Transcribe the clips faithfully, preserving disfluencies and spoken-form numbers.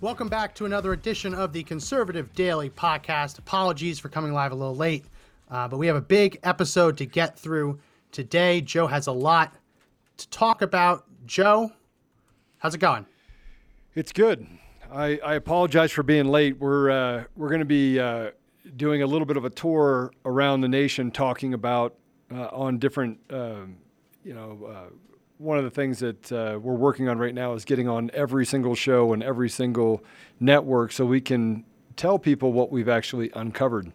Welcome back to another edition of the Conservative Daily Podcast. Apologies for coming live a little late, uh, but we have a big episode to get through today. Joe has a lot to talk about. Joe, how's it going? It's good. I, I apologize for being late. We're uh, we're going to be uh, doing a little bit of a tour around the nation, talking about uh, on different, uh, you know, uh, one of the things that uh, we're working on right now is getting on every single show and every single network, so we can tell people what we've actually uncovered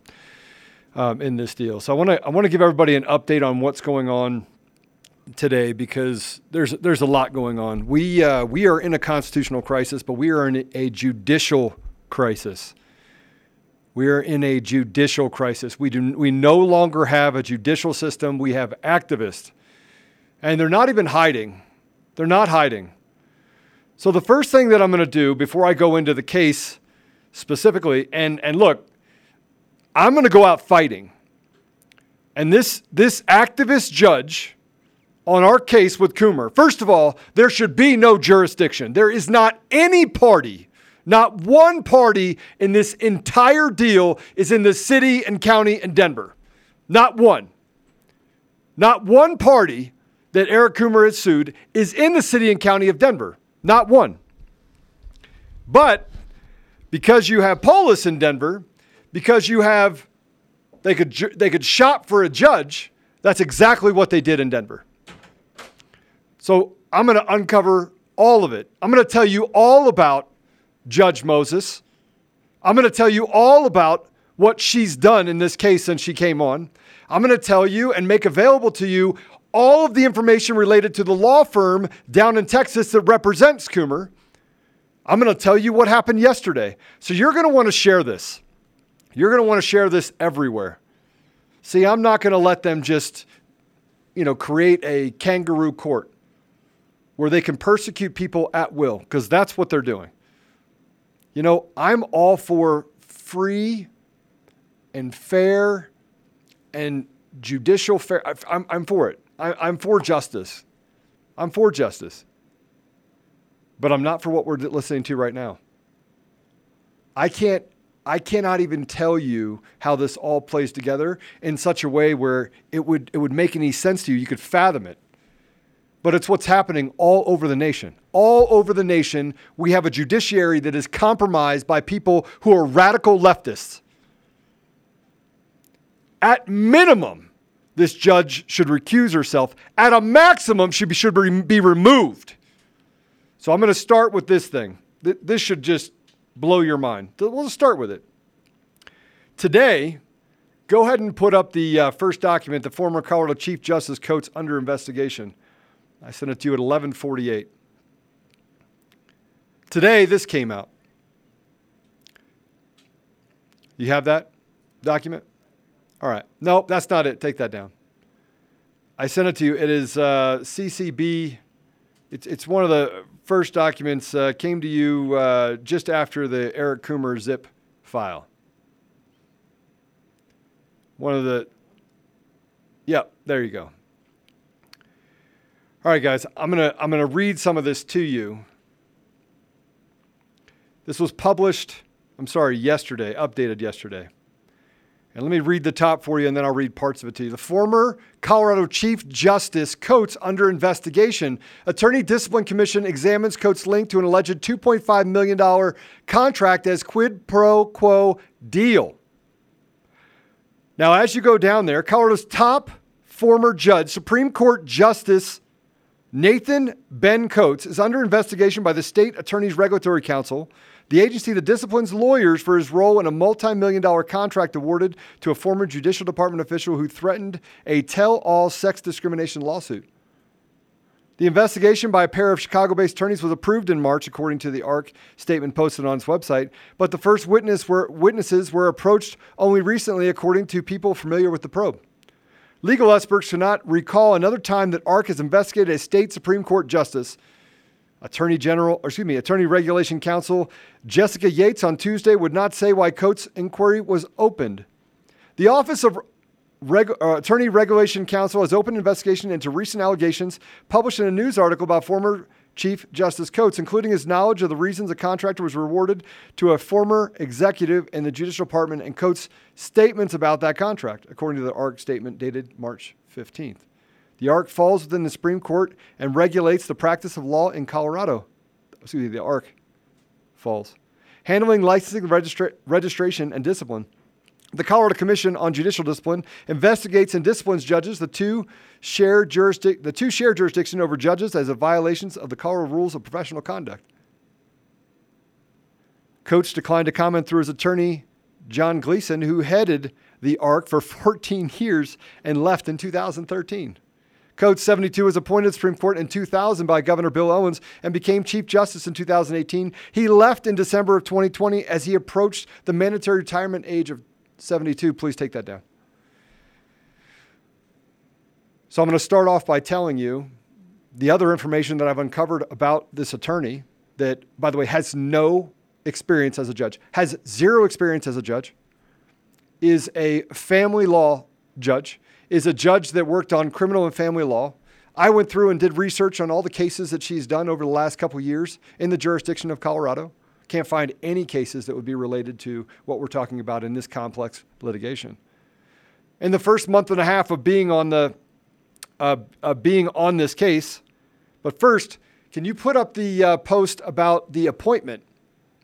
um, in this deal. So I want to I want to give everybody an update on what's going on today, because there's there's a lot going on. We uh, we are in a constitutional crisis, but we are in a judicial crisis. We are in a judicial crisis. We do we no longer have a judicial system. We have activists, and they're not even hiding. They're not hiding. So the first thing that I'm going to do before I go into the case specifically, and and look, I'm going to go out fighting. And this this activist judge on our case with Coomer, first of all, there should be no jurisdiction. There is not any party, not one party in this entire deal is in the city and county and Denver. Not one. Not one party that Eric Coomer has sued is in the city and county of Denver. Not one. But because you have Polis in Denver, because you have, they could they could shop for a judge, that's exactly what they did in Denver. So I'm going to uncover all of it. I'm going to tell you all about Judge Moses. I'm going to tell you all about what she's done in this case since she came on. I'm going to tell you and make available to you all of the information related to the law firm down in Texas that represents Coomer. I'm going to tell you what happened yesterday. So you're going to want to share this. You're going to want to share this everywhere. See, I'm not going to let them just, you know, create a kangaroo court where they can persecute people at will, because that's what they're doing. You know, I'm all for free and fair and judicial fair. I'm, I'm for it. I, I'm for justice. I'm for justice. But I'm not for what we're listening to right now. I can't, I cannot even tell you how this all plays together in such a way where it would, it would make any sense to you. You could fathom it. But it's what's happening all over the nation. All over the nation, we have a judiciary that is compromised by people who are radical leftists. At minimum, this judge should recuse herself. At a maximum, she should be removed. So I'm going to start with this thing. This should just blow your mind. We'll start with it. Today, go ahead and put up the uh, first document, the former Colorado Chief Justice Coates under investigation. I sent it to you at eleven forty-eight. Today, this came out. You have that document? All right. No, that's not it. Take that down. I sent it to you. It is uh, C C B. It's it's one of the first documents uh, came to you uh, just after the Eric Coomer zip file. One of the, yep, there you go. All right, guys, I'm going to I'm going to read some of this to you. This was published, I'm sorry, yesterday, updated yesterday. And let me read the top for you, and then I'll read parts of it to you. The former Colorado Chief Justice Coates under investigation. Attorney Discipline Commission examines Coates' link to an alleged two point five million dollars contract as quid pro quo deal. Now, as you go down there, Colorado's top former judge, Supreme Court Justice Nathan Ben Coates, is under investigation by the State Attorney's Regulatory Council, the agency that disciplines lawyers for his role in a multi-million dollar contract awarded to a former Judicial Department official who threatened a tell-all sex discrimination lawsuit. The investigation by a pair of Chicago-based attorneys was approved in March, according to the A R C statement posted on its website. But the first witness were, witnesses were approached only recently, according to people familiar with the probe. Legal experts cannot recall another time that A R C has investigated a state Supreme Court justice. Attorney General, or excuse me, Attorney Regulation Counsel Jessica Yates on Tuesday would not say why Coates' inquiry was opened. The Office of Regu- uh, Attorney Regulation Counsel has opened an investigation into recent allegations published in a news article about former Chief Justice Coates, including his knowledge of the reasons a contractor was rewarded to a former executive in the Judicial Department and Coates' statements about that contract, according to the A R C statement dated March fifteenth. The A R C falls within the Supreme Court and regulates the practice of law in Colorado. Excuse me, the A R C falls. Handling licensing, registra- registration, and discipline. The Colorado Commission on Judicial Discipline investigates and disciplines judges. The two share jurisdic- the two share jurisdiction over judges as a violations of the Colorado Rules of Professional Conduct. Coates declined to comment through his attorney, John Gleason, who headed the A R C for fourteen years and left in two thousand thirteen. Coates, seventy-two, was appointed to the Supreme Court in two thousand by Governor Bill Owens and became Chief Justice in two thousand eighteen. He left in December of twenty twenty as he approached the mandatory retirement age of seventy-two. Please take that down. So I'm going to start off by telling you the other information that I've uncovered about this attorney that, by the way, has no experience as a judge, has zero experience as a judge, is a family law judge, is a judge that worked on criminal and family law. I went through and did research on all the cases that she's done over the last couple of years in the jurisdiction of Colorado. Can't find any cases that would be related to what we're talking about in this complex litigation. In the first month and a half of being on the uh, uh, being on this case, but first, can you put up the uh, post about the appointment?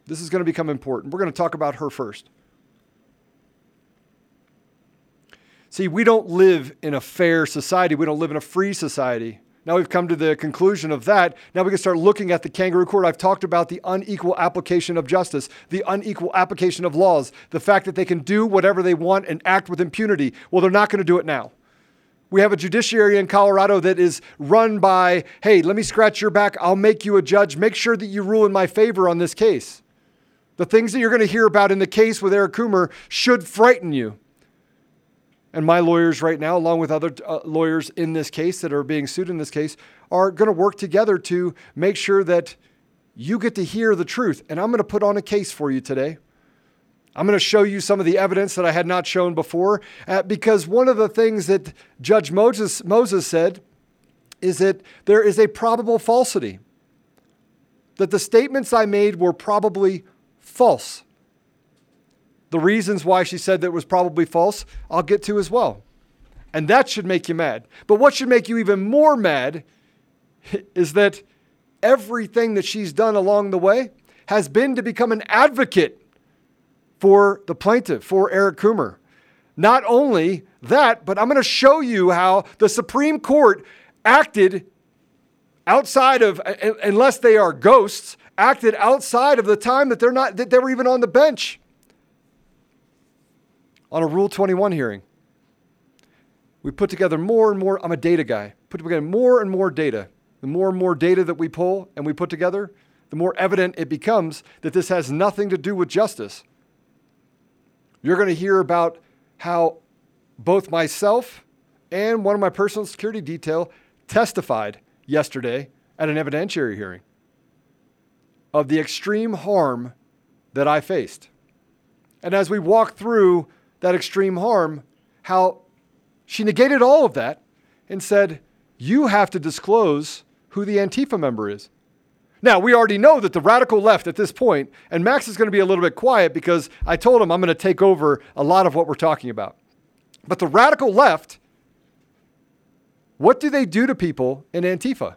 This is going to become important. We're going to talk about her first. See, we don't live in a fair society. We don't live in a free society. Now we've come to the conclusion of that. Now we can start looking at the kangaroo court. I've talked about the unequal application of justice, the unequal application of laws, the fact that they can do whatever they want and act with impunity. Well, they're not going to do it now. We have a judiciary in Colorado that is run by, hey, let me scratch your back. I'll make you a judge. Make sure that you rule in my favor on this case. The things that you're going to hear about in the case with Eric Coomer should frighten you. And my lawyers right now, along with other uh, lawyers in this case that are being sued in this case, are going to work together to make sure that you get to hear the truth. And I'm going to put on a case for you today. I'm going to show you some of the evidence that I had not shown before, uh, because one of the things that Judge Moses, Moses said is that there is a probable falsity, that the statements I made were probably false. The reasons why she said that was probably false, I'll get to as well. And that should make you mad. But what should make you even more mad is that everything that she's done along the way has been to become an advocate for the plaintiff, for Eric Coomer. Not only that, but I'm going to show you how the Supreme Court acted outside of, unless they are ghosts, acted outside of the time that they're not, that they were even on the bench. On a Rule twenty-one hearing, we put together more and more, I'm a data guy, put together more and more data. The more and more data that we pull and we put together, the more evident it becomes that this has nothing to do with justice. You're going to hear about how both myself and one of my personal security detail testified yesterday at an evidentiary hearing of the extreme harm that I faced. And as we walk through that extreme harm, how she negated all of that and said, you have to disclose who the Antifa member is. Now, we already know that the radical left at this point, and Max is going to be a little bit quiet because I told him I'm going to take over a lot of what we're talking about. But the radical left, what do they do to people in Antifa?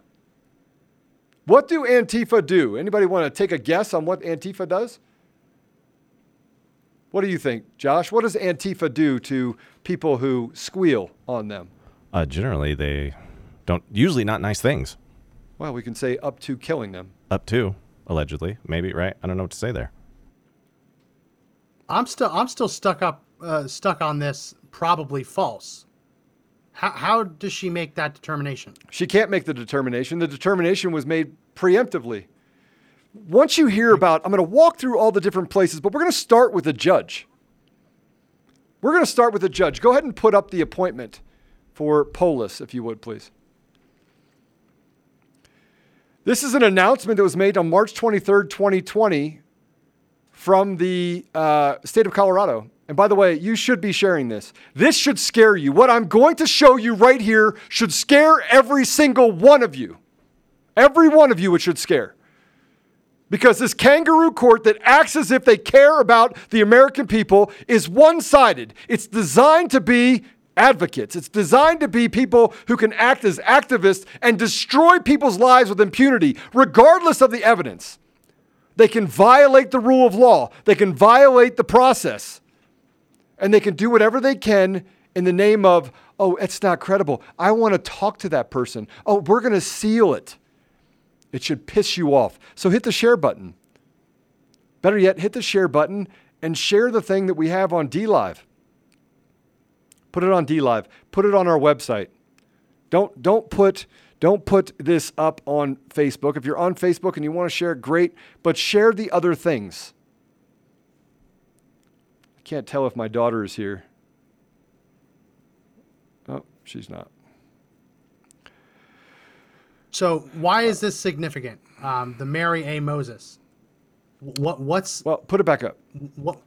What do Antifa do? Anybody want to take a guess on what Antifa does? What do you think, Josh? What does Antifa do to people who squeal on them? Uh, generally, they don't, usually not nice things. Well, we can say up to killing them. Up to, allegedly, maybe, right? I don't know what to say there. I'm still, I'm still stuck up, uh, stuck on this probably false. How, how does she make that determination? She can't make the determination. The determination was made preemptively. Once you hear about, I'm going to walk through all the different places, but we're going to start with a judge. We're going to start with a judge. Go ahead and put up the appointment for Polis, if you would, please. This is an announcement that was made on March twenty-third, twenty twenty from the uh, state of Colorado. And by the way, you should be sharing this. This should scare you. What I'm going to show you right here should scare every single one of you. Every one of you it should scare. Because this kangaroo court that acts as if they care about the American people is one-sided. It's designed to be advocates. It's designed to be people who can act as activists and destroy people's lives with impunity, regardless of the evidence. They can violate the rule of law. They can violate the process. And they can do whatever they can in the name of, oh, it's not credible. I want to talk to that person. Oh, we're going to seal it. It should piss you off. So hit the share button. Better yet, hit the share button and share the thing that we have on DLive. Put it on DLive. Put it on our website. Don't don't put don't put this up on Facebook. If you're on Facebook and you want to share, great, but share the other things. I can't tell if my daughter is here. Oh, she's not. So why is this significant? Um, the Mary A. Moses. What? What's? Well, put it back up. What?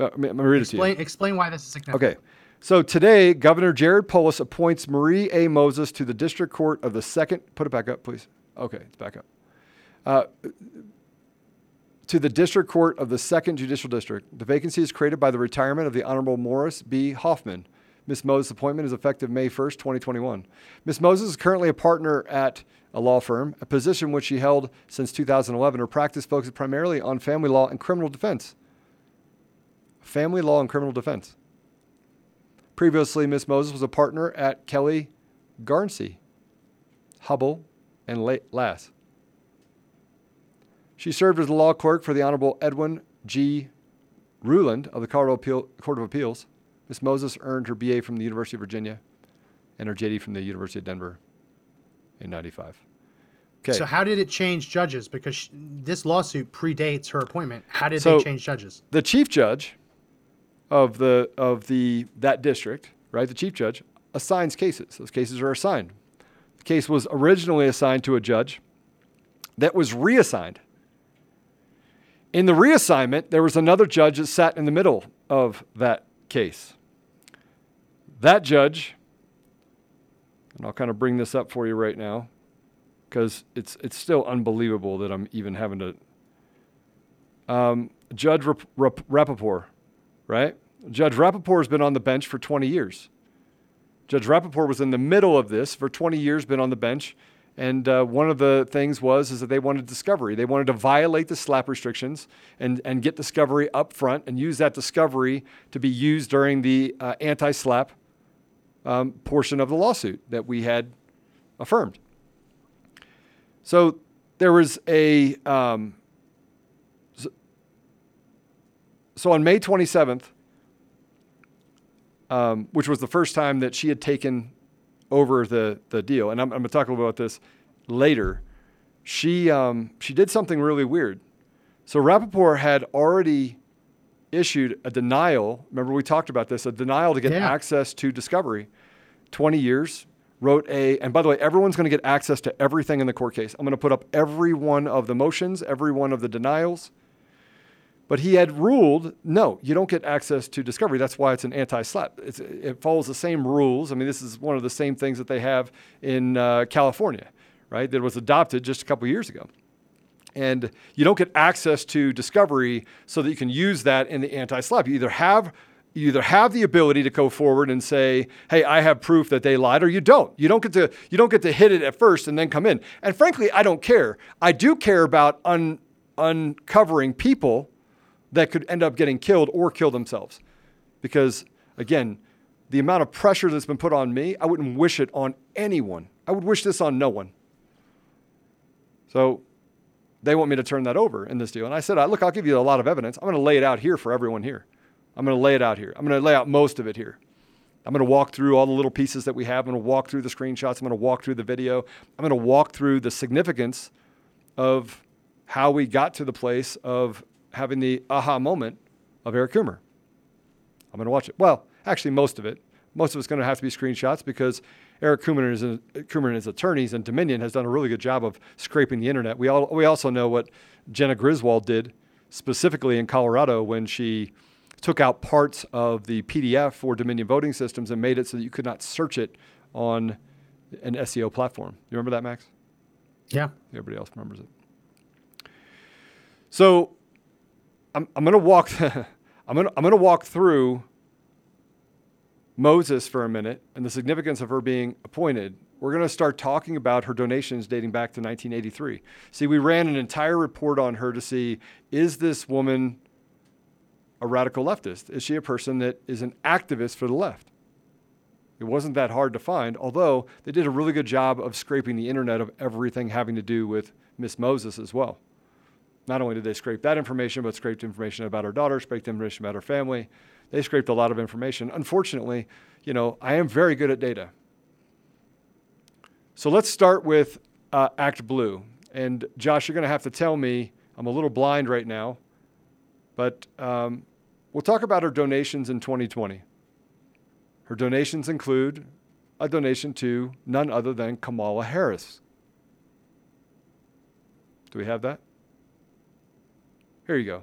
Uh, I'm gonna read it to you. Explain why this is significant. Okay. So today, Governor Jared Polis appoints Marie A. Moses to the District Court of the Second. Put it back up, please. Okay, it's back up. Uh, to the District Court of the Second Judicial District. The vacancy is created by the retirement of the Honorable Morris B. Hoffman. Miz Moses' appointment is effective May first, twenty twenty-one. Miz Moses is currently a partner at a law firm, a position which she held since two thousand eleven. Her practice focuses primarily on family law and criminal defense. Family law and criminal defense. Previously, Miz Moses was a partner at Kelly Garnsey, Hubble, and Lass. She served as a law clerk for the Honorable Edwin G. Ruland of the Colorado Appeal- Court of Appeals. Miz Moses earned her B A from the University of Virginia and her J D from the University of Denver in ninety-five. Okay. So how did it change judges? Because she, this lawsuit predates her appointment. How did so they change judges? The chief judge of the of the that district, right? The chief judge assigns cases. Those cases are assigned. The case was originally assigned to a judge that was reassigned. In the reassignment, there was another judge that sat in the middle of that case. That judge, and I'll kind of bring this up for you right now, because it's it's still unbelievable that I'm even having to. Um, Judge Rapp- Rapp- Rappaport, right? Judge Rappaport has been on the bench for twenty years. Judge Rappaport was in the middle of this for twenty years, been on the bench, and uh, one of the things was is that they wanted discovery. They wanted to violate the slap restrictions and, and get discovery up front and use that discovery to be used during the uh, anti-slap Um, portion of the lawsuit that we had affirmed. So there was a, um, so, so on May twenty-seventh, um, which was the first time that she had taken over the, the deal. And I'm, I'm going to talk a little bit about this later. She, um, she did something really weird. So Rappaport had already issued a denial. Remember, we talked about this, a denial to get yeah. access to discovery. twenty years, wrote a, and by the way, everyone's going to get access to everything in the court case. I'm going to put up every one of the motions, every one of the denials. But he had ruled, no, you don't get access to discovery. That's why it's an anti-slap. It's, it follows the same rules. I mean, this is one of the same things that they have in uh, California, right? That was adopted just a couple years ago. And you don't get access to discovery so that you can use that in the anti-slap. You either have you either have the ability to go forward and say, hey, I have proof that they lied, or you don't. You don't get to you don't get to hit it at first and then come in. And frankly, I don't care. I do care about un, uncovering people that could end up getting killed or kill themselves. Because, again, the amount of pressure that's been put on me, I wouldn't wish it on anyone. I would wish this on no one. So they want me to turn that over in this deal. And I said, look, I'll give you a lot of evidence. I'm going to lay it out here for everyone here. I'm going to lay it out here. I'm going to lay out most of it here. I'm going to walk through all the little pieces that we have. I'm going to walk through the screenshots. I'm going to walk through the video. I'm going to walk through the significance of how we got to the place of having the aha moment of Eric Coomer. I'm going to watch it. Well, actually, most of it. Most of it's going to have to be screenshots because Eric Coomer and, his, Coomer and his attorneys and Dominion has done a really good job of scraping the internet. We all we also know what Jenna Griswold did specifically in Colorado when she took out parts of the P D F for Dominion Voting Systems and made it so that you could not search it on an S E O platform. You remember that, Max? Yeah. Everybody else remembers it. So I'm I'm going to walk I'm going I'm going to walk through Moses for a minute and the significance of her being appointed. We're going to start talking about her donations dating back to nineteen eighty-three. See, we ran an entire report on her to see, is this woman a radical leftist? Is she a person that is an activist for the left? It wasn't that hard to find, although they did a really good job of scraping the internet of everything having to do with Miss Moses as well. Not only did they scrape that information, but scraped information about her daughter, scraped information about her family. They scraped a lot of information. Unfortunately, you know, I am very good at data. So let's start with uh, Act Blue. And Josh, you're going to have to tell me, I'm a little blind right now, but um, we'll talk about her donations in twenty twenty. Her donations include a donation to none other than Kamala Harris. Do we have that? Here you go.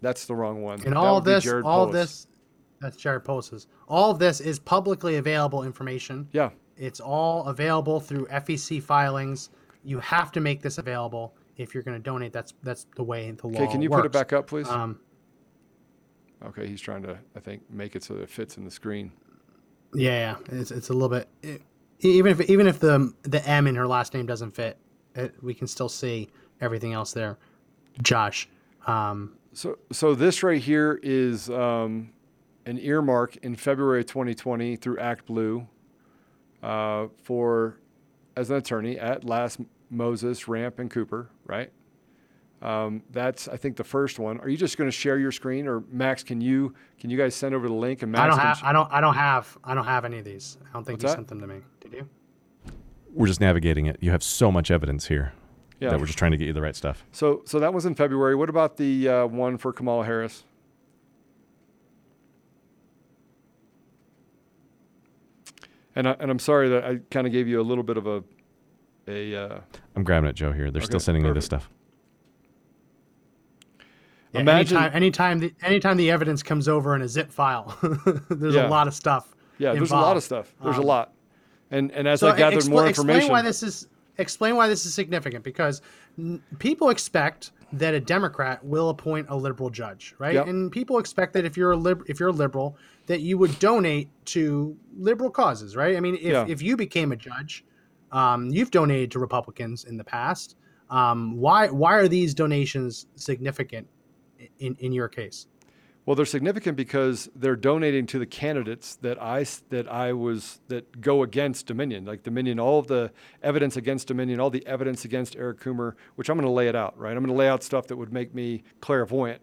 That's the wrong one. And all this, all this, that's Jared Polis. All this is publicly available information. Yeah. It's all available through F E C filings. You have to make this available if you're going to donate. That's that's the way the law works. Okay, can you put it back up, please? Um, okay, he's trying to, I think, make it so that it fits in the screen. Yeah, it's it's a little bit, it, even if even if the the M in her last name doesn't fit, it, we can still see everything else there. Josh. Um, So so this right here is um, an earmark in February twenty twenty through Act Blue uh, for, as an attorney, at Last, Moses, Ramp, and Cooper, right? Um, that's, I think, the first one. Are you just going to share your screen, or Max, can you can you guys send over the link? And Max I don't have sh- I don't I don't have I don't have any of these. I don't think What's you that? sent them to me. Did you? We're just navigating it. You have so much evidence here. Yeah. That we're just trying to get you the right stuff. So so that was in February. What about the uh, one for Kamala Harris? And, I, and I'm sorry that I kind of gave you a little bit of a... a uh... I'm grabbing at Joe here. They're okay, still sending perfect. me this stuff. Yeah, Imagine anytime, anytime, the, anytime the evidence comes over in a zip file, there's yeah. a lot of stuff Yeah, involved. there's a lot of stuff. There's um, a lot. And, and as so I gathered expl- more information... Explain why this is... Explain why this is significant, because n- people expect that a Democrat will appoint a liberal judge, right? Yep. And people expect that if you're a lib- if you're a liberal, that you would donate to liberal causes, right? I mean, if, yeah. if you became a judge, um, you've donated to Republicans in the past. Um, why why are these donations significant in, in your case? Well, they're significant because they're donating to the candidates that I that I was that go against Dominion, like Dominion, all of the evidence against Dominion, all the evidence against Eric Coomer, which I'm going to lay it out, right? I'm going to lay out stuff that would make me clairvoyant,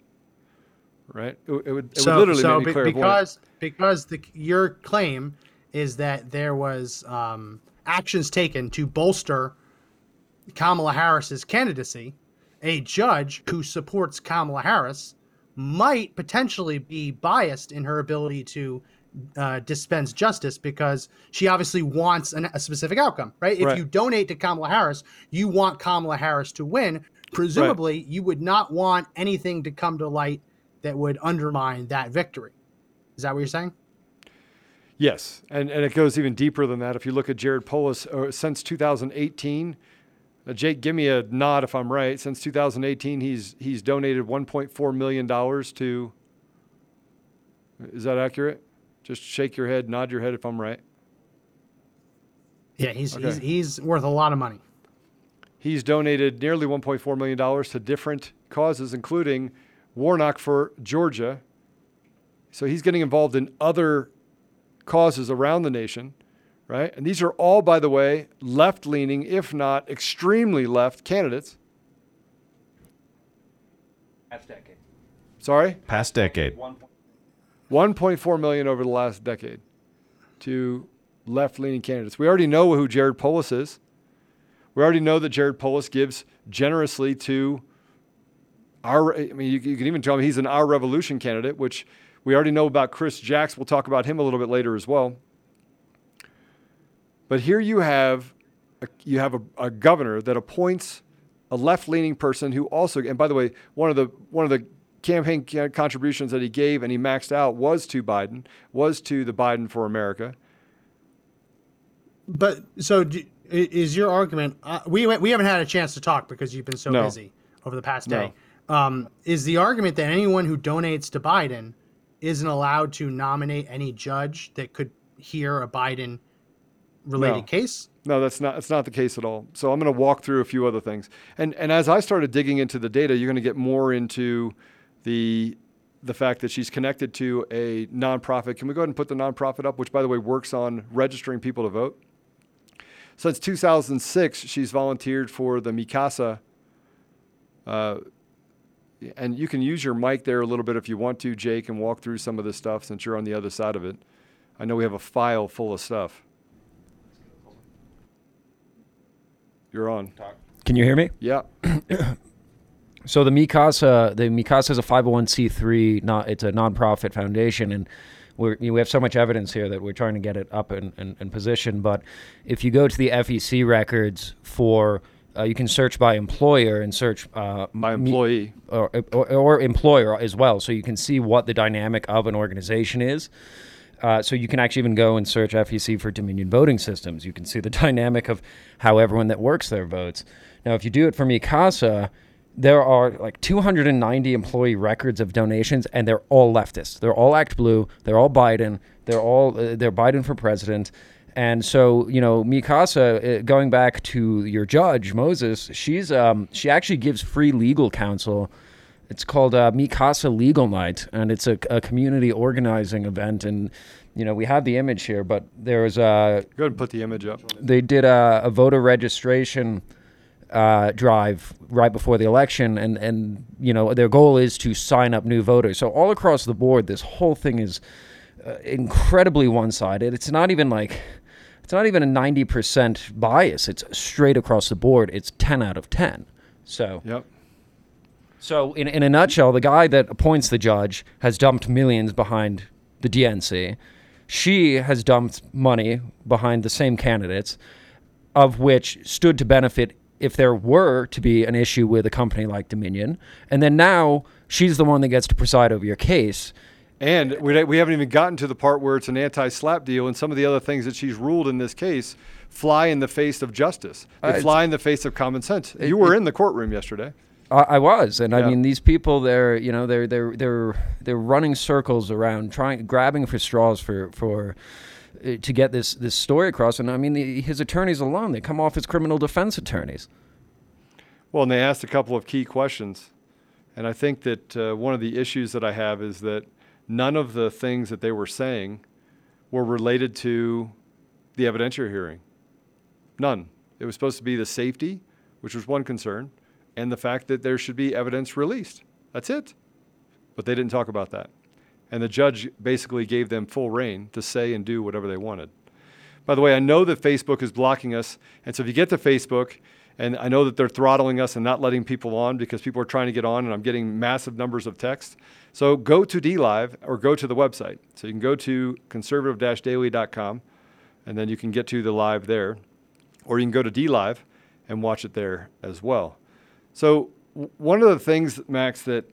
right? It, it would, it so, would literally so make me clairvoyant. Because because the, your claim is that there was um, actions taken to bolster Kamala Harris's candidacy, a judge who supports Kamala Harris might potentially be biased in her ability to uh, dispense justice because she obviously wants an, a specific outcome, right? If right. you donate to Kamala Harris, you want Kamala Harris to win. Presumably, right. you would not want anything to come to light that would undermine that victory. Is that what you're saying? Yes, and and it goes even deeper than that. If you look at Jared Polis, uh, since two thousand eighteen... Now, Jake, give me a nod if I'm right. Since two thousand eighteen, he's he's donated one point four million dollars to, is that accurate? Just shake your head, nod your head if I'm right. Yeah, he's okay. he's, he's worth a lot of money. He's donated nearly one point four million dollars to different causes, including Warnock for Georgia. So he's getting involved in other causes around the nation. Right? And these are all, by the way, left-leaning, if not extremely left, candidates. Past decade. Sorry? Past decade. one point four million over the last decade. to left-leaning candidates. We already know who Jared Polis is. We already know that Jared Polis gives generously to our, I mean, you, you can even tell him he's an Our Revolution candidate, which we already know about Chris Jacks. We'll talk about him a little bit later as well. But here you have a, you have a, a governor that appoints a left-leaning person who also, and by the way, one of the one of the campaign contributions that he gave and he maxed out was to Biden, was to the Biden for America. But so do, is your argument, uh, we we haven't had a chance to talk because you've been so no. busy over the past day. No. Um, is the argument that anyone who donates to Biden isn't allowed to nominate any judge that could hear a Biden related no. case? No, that's not, that's not the case at all. So I'm going to walk through a few other things. And and as I started digging into the data, you're going to get more into the the fact that she's connected to a nonprofit. Can we go ahead and put the nonprofit up, which, by the way, works on registering people to vote? Since two thousand six, she's volunteered for the Mi Casa. Uh, and you can use your mic there a little bit if you want to, Jake, and walk through some of this stuff since you're on the other side of it. I know we have a file full of stuff. You're on. Can you hear me? Yeah. So the Mi Casa, the Mi Casa is a five oh one c three. Not, it's a nonprofit foundation, and we're, you know, we have so much evidence here that we're trying to get it up in, in, in position. But if you go to the F E C records for, uh, you can search by employer and search uh, by employee mi, or, or, or employer as well, so you can see what the dynamic of an organization is. Uh, so you can actually even go and search F E C for Dominion Voting Systems. You can see the dynamic of how everyone that works there votes. Now, if you do it for Mi Casa, there are like two hundred ninety employee records of donations, and they're all leftists. They're all Act Blue. They're all Biden. They're all uh, they're Biden for president. And so, you know, Mi Casa, uh, going back to your judge, Moses, she's um, she actually gives free legal counsel. It's called uh, Mi Casa Legal Night, and it's a, a community organizing event. And, you know, we have the image here, but there was a... Go ahead and put the image up. They did a, a voter registration uh, drive right before the election, and, and, you know, their goal is to sign up new voters. So all across the board, this whole thing is uh, incredibly one-sided. It's not even like... It's not even a ninety percent bias. It's straight across the board. It's ten out of ten. So... Yep. So in in a nutshell, the guy that appoints the judge has dumped millions behind the D N C. She has dumped money behind the same candidates, of which stood to benefit if there were to be an issue with a company like Dominion. And then now she's the one that gets to preside over your case. And we we haven't even gotten to the part where it's an anti-slap deal, and some of the other things that she's ruled in this case fly in the face of justice. They uh, fly in the face of common sense. You were it, in the courtroom yesterday. I was, and yeah. I mean, these people, they're, you know, they're they're they're they're running circles around, trying, grabbing for straws for for uh, to get this this story across. And I mean, the, his attorneys alone, they come off as criminal defense attorneys. Well, and they asked a couple of key questions, and I think that uh, one of the issues that I have is that none of the things that they were saying were related to the evidentiary hearing. None. It was supposed to be the safety, which was one concern, and the fact that there should be evidence released. That's it. But they didn't talk about that. And the judge basically gave them full reign to say and do whatever they wanted. By the way, I know that Facebook is blocking us. And so if you get to Facebook, and I know that they're throttling us and not letting people on because people are trying to get on, and I'm getting massive numbers of texts. So go to DLive or go to the website. So you can go to conservative daily dot com, and then you can get to the live there. Or you can go to DLive and watch it there as well. So one of the things, Max, that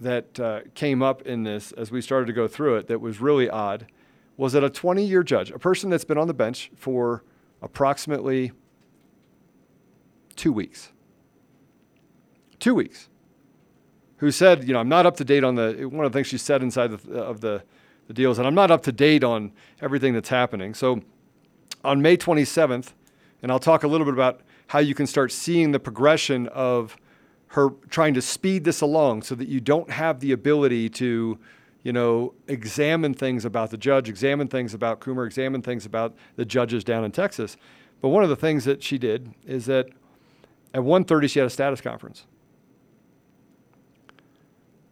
that uh, came up in this as we started to go through it that was really odd was that a twenty-year judge, a person that's been on the bench for approximately two weeks, two weeks, who said, you know, I'm not up to date on the, one of the things she said inside of the, of the, the deals, and I'm not up to date on everything that's happening. So on May twenty-seventh, and I'll talk a little bit about how you can start seeing the progression of her trying to speed this along so that you don't have the ability to, you know, examine things about the judge, examine things about Coomer, examine things about the judges down in Texas. But one of the things that she did is that at one thirty, she had a status conference.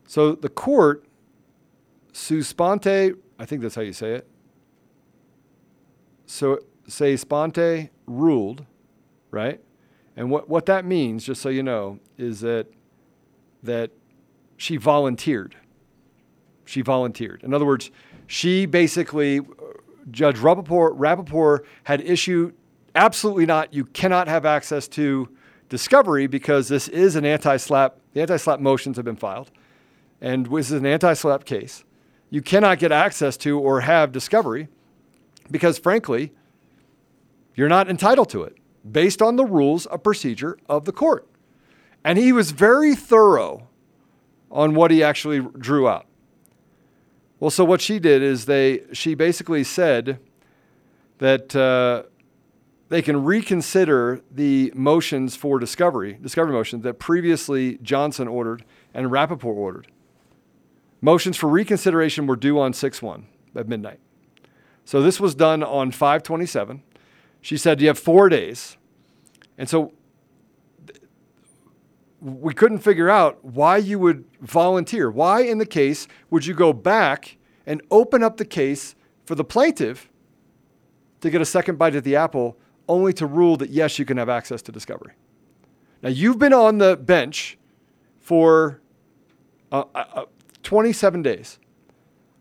So the court, sua sponte, I think that's how you say it, so say Sponte ruled, right? And what, what that means, just so you know, is that that she volunteered. She volunteered. In other words, she basically, Judge Rappaport, Rappaport had issued, absolutely not, you cannot have access to discovery because this is an anti-slap, the anti-slap motions have been filed, and this is an anti-slap case. You cannot get access to or have discovery because, frankly, you're not entitled to it based on the rules of procedure of the court. And he was very thorough on what he actually drew out. Well, so what she did is they she basically said that uh, they can reconsider the motions for discovery, discovery motions that previously Johnson ordered and Rappaport ordered. Motions for reconsideration were due on six one at midnight. So this was done on five twenty-seven. She said, you have four days. And so we couldn't figure out why you would volunteer. Why in the case would you go back and open up the case for the plaintiff to get a second bite at the apple only to rule that, yes, you can have access to discovery? Now, you've been on the bench for uh, uh, twenty-seven days.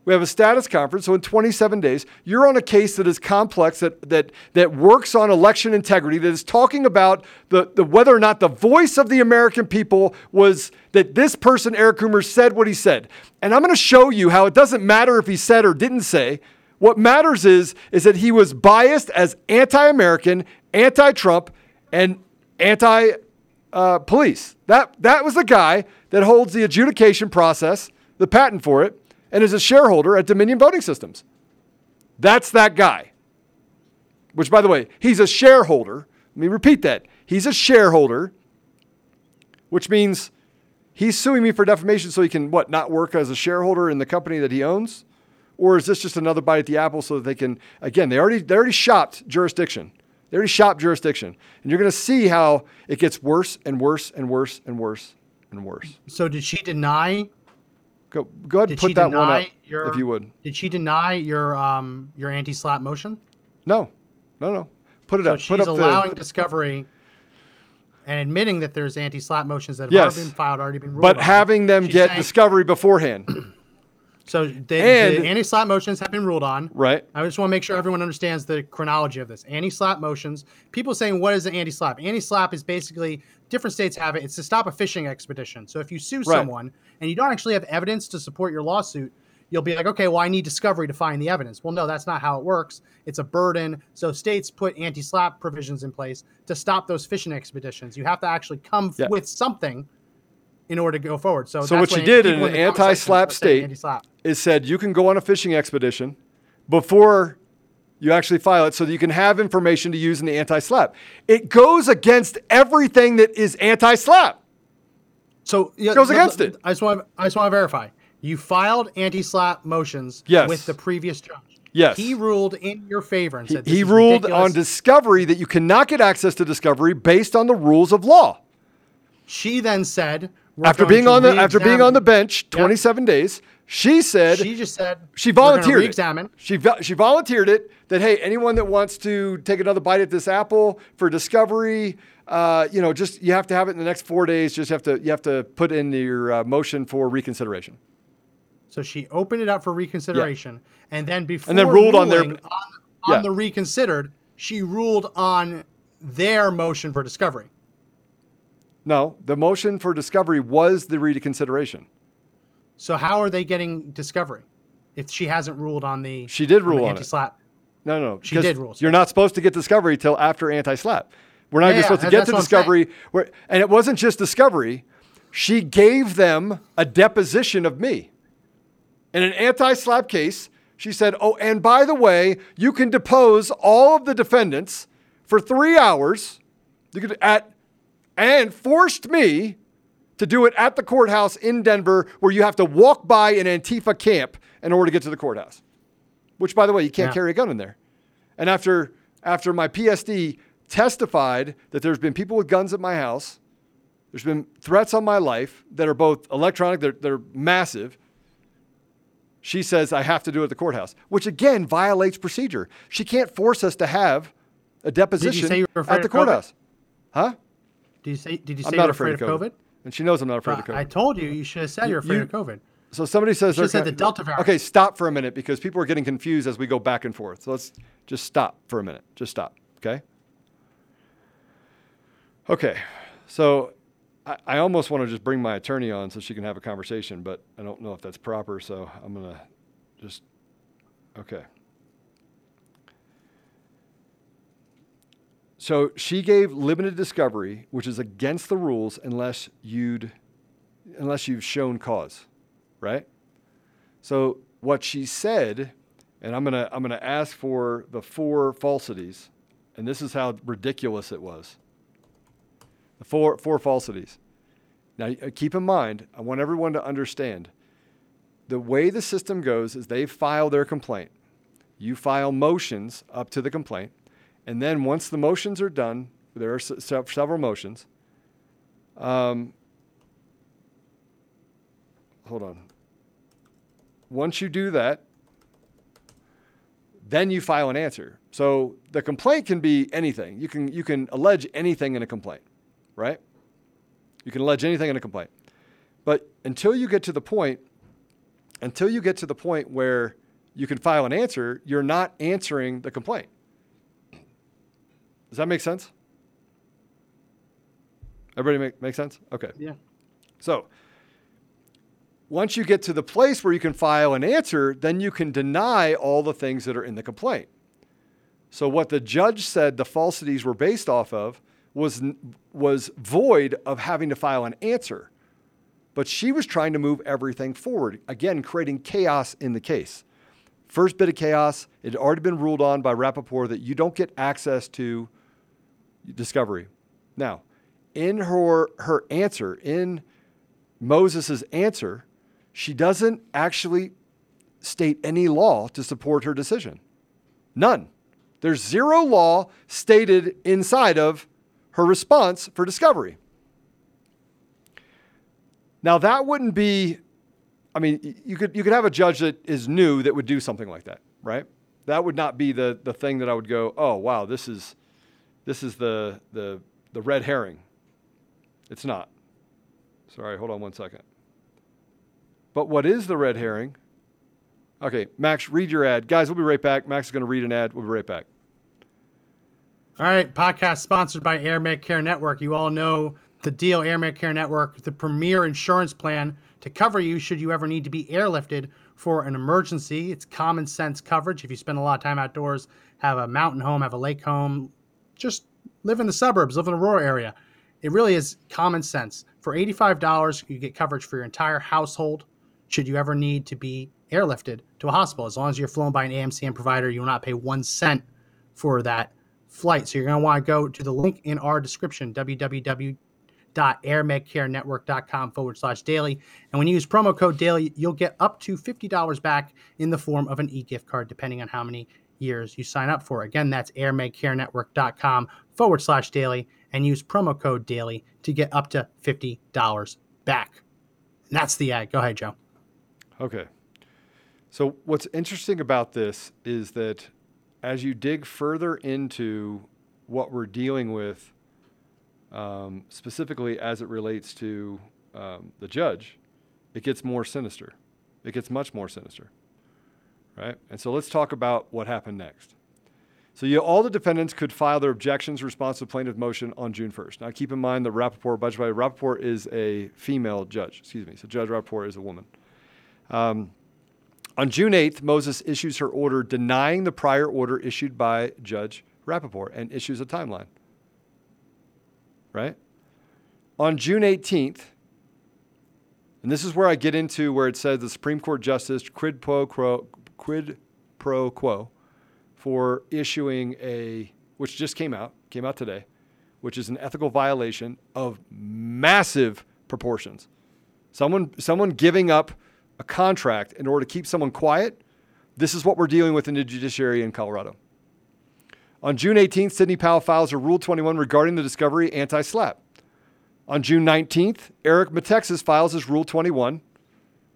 We have a status conference, so in twenty-seven days, you're on a case that is complex, that that that works on election integrity, that is talking about the, the whether or not the voice of the American people was that this person, Eric Coomer, said what he said. And I'm going to show you how it doesn't matter if he said or didn't say. What matters is, is that he was biased as anti-American, anti-Trump, and anti-police. That, that was the guy that holds the adjudication process, the patent for it, and is a shareholder at Dominion Voting Systems. That's that guy. Which, by the way, he's a shareholder. Let me repeat that. He's a shareholder, which means he's suing me for defamation so he can, what, not work as a shareholder in the company that he owns? Or is this just another bite at the apple so that they can, again, they already they already shopped jurisdiction. They already shopped jurisdiction. And you're going to see how it gets worse and worse and worse and worse and worse. So did she deny... Go, go ahead and put that one up, your, if you would. Did she deny your um, your anti-slap motion? No, no, no. Put it so up. She's put up allowing the, discovery and admitting that there's anti-slap motions that have yes, already been filed, already been ruled. But on. having them she's get saying, discovery beforehand. So they, and, the anti-slap motions have been ruled on. Right. I just want to make sure everyone understands the chronology of this. Anti-slap motions. People saying, what is an anti-slap? Anti-slap is basically, different states have it. It's to stop a fishing expedition. So if you sue right. someone and you don't actually have evidence to support your lawsuit, you'll be like, okay, well, I need discovery to find the evidence. Well, no, that's not how it works. It's a burden. So states put anti-slap provisions in place to stop those fishing expeditions. You have to actually come yeah. with something in order to go forward. So, so that's what you did in an anti-slap state anti-slap. is said you can go on a fishing expedition before you actually file it so that you can have information to use in the anti-slap. It goes against everything that is anti-slap. So yeah, it goes l- against l- it. I just want to, I just want to verify. You filed anti-slap motions yes. with the previous judge. Yes. He ruled in your favor and said this He, he is ruled ridiculous. on discovery that you cannot get access to discovery based on the rules of law. She then said, We're after being on the after being on the bench twenty-seven yep. days, she said she just said she volunteered it. She she volunteered it that hey, anyone that wants to take another bite at this apple for discovery, uh, you know, just you have to have it in the next four days. Just have to you have to put in your uh, motion for reconsideration. So she opened it up for reconsideration, yeah. and then before and then ruled on their on, on yeah. the reconsidered, she ruled on their motion for discovery. No, the motion for discovery was the reconsideration. So how are they getting discovery if she hasn't ruled on the She did rule on, on anti-slap? It. No, no. She did rule. You're not supposed to get discovery till after anti-slap. We're not yeah, even supposed yeah, to get to discovery. Where, and it wasn't just discovery. She gave them a deposition of me. In an anti-slap case, she said, oh, and by the way, you can depose all of the defendants for three hours. You could at And forced me to do it at the courthouse in Denver where you have to walk by an Antifa camp in order to get to the courthouse. Which, by the way, you can't yeah. carry a gun in there. And after after my P S D testified that there's been people with guns at my house, there's been threats on my life that are both electronic, they're, they're massive, She says, I have to do it at the courthouse, which again violates procedure. She can't force us to have a deposition you you at the courthouse. Huh? Did you say, did you say I'm not you're afraid, afraid of COVID? COVID? And she knows I'm not afraid uh, of COVID. I told you, you should have said you, you're afraid you, of COVID. So somebody says, they're said the Delta virus. Okay, stop for a minute because people are getting confused as we go back and forth. So let's just stop for a minute. Just stop. Okay. Okay. So I, I almost want to just bring my attorney on so she can have a conversation, but I don't know if that's proper. So I'm going to just, okay. So she gave limited discovery, which is against the rules unless you'd, unless you've shown cause, right? So what she said, and I'm going to, I'm going to ask for the four falsities, and this is how ridiculous it was. The four, four falsities. Now, keep in mind, I want everyone to understand the way the system goes is they file their complaint. You file motions up to the complaint. And then once the motions are done, there are se- several motions. Um, hold on. Once you do that, then you file an answer. So the complaint can be anything. You can you can allege anything in a complaint, right? You can allege anything in a complaint. But until you get to the point, until you get to the point where you can file an answer, you're not answering the complaint. Does that make sense? Everybody make, make sense? Okay. Yeah. So once you get to the place where you can file an answer, then you can deny all the things that are in the complaint. So what the judge said the falsities were based off of was, was void of having to file an answer. But she was trying to move everything forward, again, creating chaos in the case. First bit of chaos, it had already been ruled on by Rappaport that you don't get access to discovery. Now, in her her answer, in Moses' answer, she doesn't actually state any law to support her decision. None. There's zero law stated inside of her response for discovery. Now, that wouldn't be... I mean, you could you could have a judge that is new that would do something like that, right? That would not be the the thing that I would go, oh wow, this is this is the the the red herring. It's not. Sorry, hold on one second. But what is the red herring? Okay, Max, read your ad. Guys, we'll be right back. Max is going to read an ad. We'll be right back. All right, podcast sponsored by AirMedCare Network. You all know the deal, AirMedCare Network, the premier insurance plan to cover you should you ever need to be airlifted for an emergency. It's common sense coverage. If you spend a lot of time outdoors, have a mountain home, have a lake home, just live in the suburbs, live in a rural area. It really is common sense. For eighty-five dollars, you get coverage for your entire household should you ever need to be airlifted to a hospital. As long as you're flown by an A M C M provider, you will not pay one cent for that flight. So you're going to want to go to the link in our description, www. dot airmedcarenetwork.com forward slash daily. And when you use promo code daily, you'll get up to fifty dollars back in the form of an e-gift card, depending on how many years you sign up for. Again, that's airmedcarenetwork.com forward slash daily and use promo code daily to get up to fifty dollars back. And that's the ad. Go ahead, Joe. Okay. So what's interesting about this is that as you dig further into what we're dealing with, Um, specifically as it relates to um, the judge, it gets more sinister. It gets much more sinister, right? And so let's talk about what happened next. So you, all the defendants could file their objections response to plaintiff motion on June first. Now, keep in mind that Rappaport, by the way, Rappaport is a female judge. Excuse me. So Judge Rappaport is a woman. Um, on June eighth, Moses issues her order denying the prior order issued by Judge Rappaport and issues a timeline. Right? On June eighteenth, and this is where I get into where it says the Supreme Court Justice quid pro quo, quid pro quo for issuing a, which just came out, came out today, which is an ethical violation of massive proportions. Someone, someone giving up a contract in order to keep someone quiet. This is what we're dealing with in the judiciary in Colorado. On June eighteenth, Sidney Powell files a Rule twenty-one regarding the discovery anti-slap. On June nineteenth, Eric Metaxas files his Rule twenty-one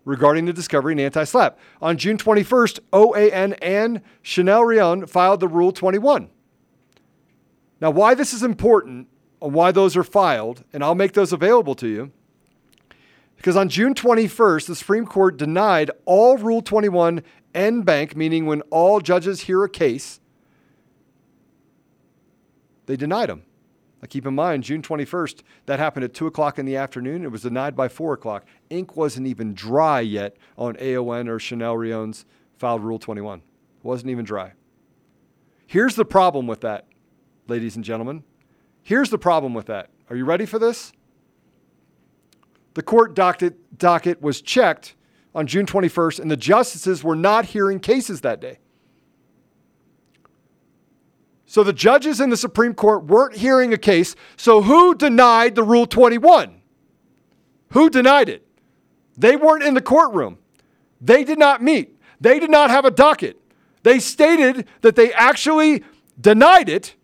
regarding the discovery in anti-SLAPP. On June twenty-first, O A N and Chanel Rion filed the Rule twenty-one. Now, why this is important and why those are filed, and I'll make those available to you, because on June twenty-first, the Supreme Court denied all Rule twenty-one en banc, meaning when all judges hear a case, they denied them. Now keep in mind, June twenty-first, that happened at two o'clock in the afternoon. It was denied by four o'clock. Ink wasn't even dry yet on A O N or Chanel Rion's filed Rule twenty-one. It wasn't even dry. Here's the problem with that, ladies and gentlemen. Here's the problem with that. Are you ready for this? The court docket, docket was checked on June twenty-first, and the justices were not hearing cases that day. So the judges in the Supreme Court weren't hearing a case. So who denied the Rule twenty-one? Who denied it? They weren't in the courtroom. They did not meet. They did not have a docket. They stated that they actually denied it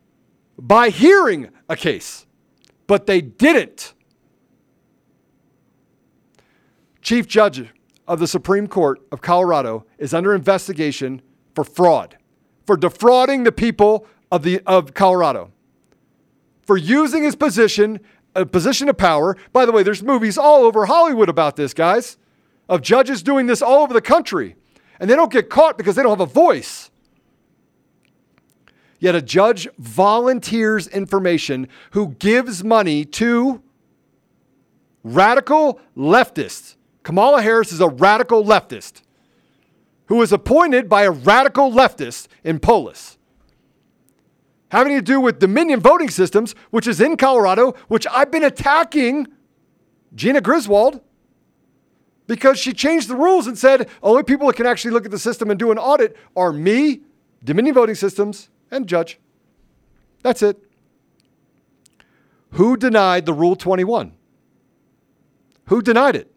by hearing a case, but they didn't. Chief Judge of the Supreme Court of Colorado is under investigation for fraud, for defrauding the people of the of Colorado, for using his position, a position of power. By the way, there's movies all over Hollywood about this, guys, of judges doing this all over the country, and they don't get caught because they don't have a voice. Yet a judge volunteers information, who gives money to radical leftists. Kamala Harris is a radical leftist who was appointed by a radical leftist in Polis, having to do with Dominion Voting Systems, which is in Colorado, which I've been attacking Jenna Griswold because she changed the rules and said only people that can actually look at the system and do an audit are me, Dominion Voting Systems, and judge. That's it. Who denied the Rule twenty-one? Who denied it?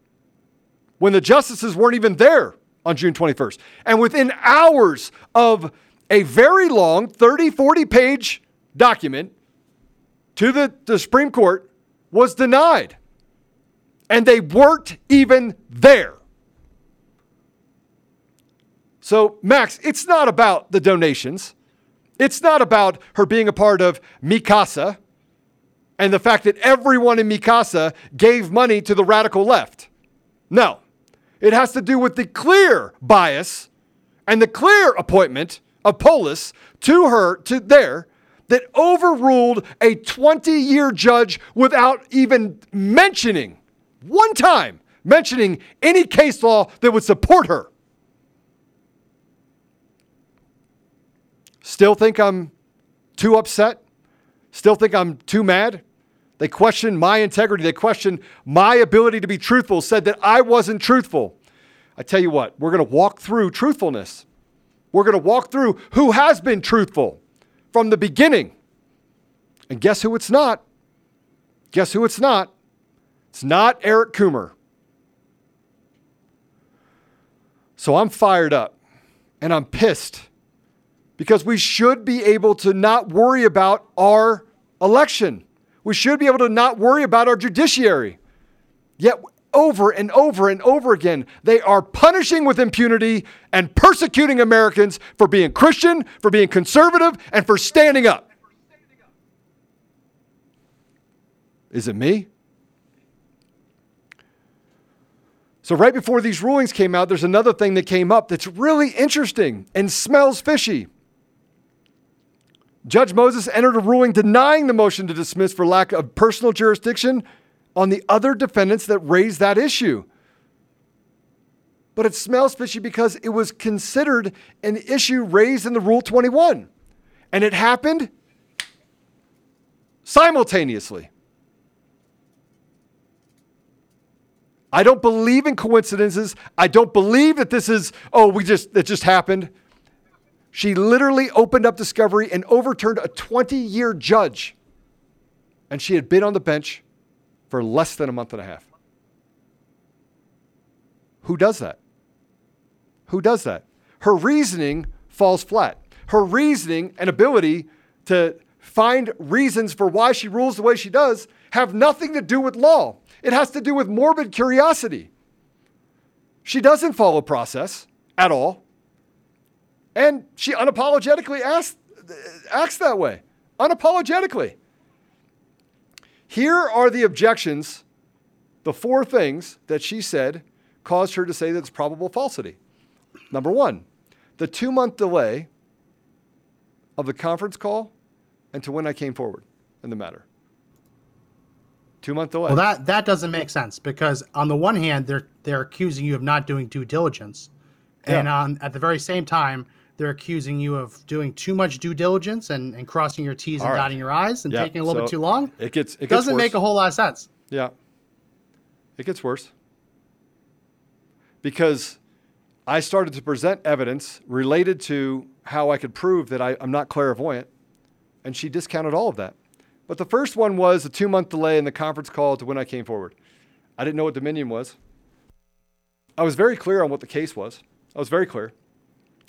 When the justices weren't even there on June twenty-first. And within hours of a very long thirty, forty page document to the, the Supreme Court was denied. And they weren't even there. So, Max, it's not about the donations. It's not about her being a part of Mi Casa and the fact that everyone in Mi Casa gave money to the radical left. No, it has to do with the clear bias and the clear appointment of Polis to her, to there, that overruled a twenty year judge without even mentioning, one time, mentioning any case law that would support her. Still think I'm too upset? Still think I'm too mad? They questioned my integrity. They questioned my ability to be truthful, said that I wasn't truthful. I tell you what, we're going to walk through truthfulness. We're going to walk through who has been truthful from the beginning. And guess who it's not? Guess who it's not? It's not Eric Coomer. So I'm fired up and I'm pissed, because we should be able to not worry about our election. We should be able to not worry about our judiciary. Yet over and over and over again, they are punishing with impunity and persecuting Americans for being Christian, for being conservative, and for standing up. Is it me? So right before these rulings came out, there's another thing that came up that's really interesting and smells fishy. Judge Moses entered a ruling denying the motion to dismiss for lack of personal jurisdiction on the other defendants that raised that issue. But it smells fishy because it was considered an issue raised in the Rule twenty-one. And it happened simultaneously. I don't believe in coincidences. I don't believe that this is, oh, we just, it just happened. She literally opened up discovery and overturned a twenty year judge. And she had been on the bench for less than a month and a half. Who does that? Who does that? Her reasoning falls flat. Her reasoning and ability to find reasons for why she rules the way she does have nothing to do with law. It has to do with morbid curiosity. She doesn't follow process at all. And she unapologetically asks, acts that way. Unapologetically. Here are the objections, the four things that she said caused her to say that it's probable falsity. Number one, the two-month delay of the conference call and to when I came forward in the matter. Two-month delay. Well, that, that doesn't make sense because on the one hand, they're they're accusing you of not doing due diligence. Yeah. And on, at the very same time, they're accusing you of doing too much due diligence and, and crossing your T's and right. dotting your I's and yeah. taking a little so bit too long. It gets it gets doesn't worse. Make a whole lot of sense. Yeah. It gets worse. Because I started to present evidence related to how I could prove that I, I'm not clairvoyant, and she discounted all of that. But the first one was a two-month delay in the conference call to when I came forward. I didn't know what Dominion was. I was very clear on what the case was. I was very clear.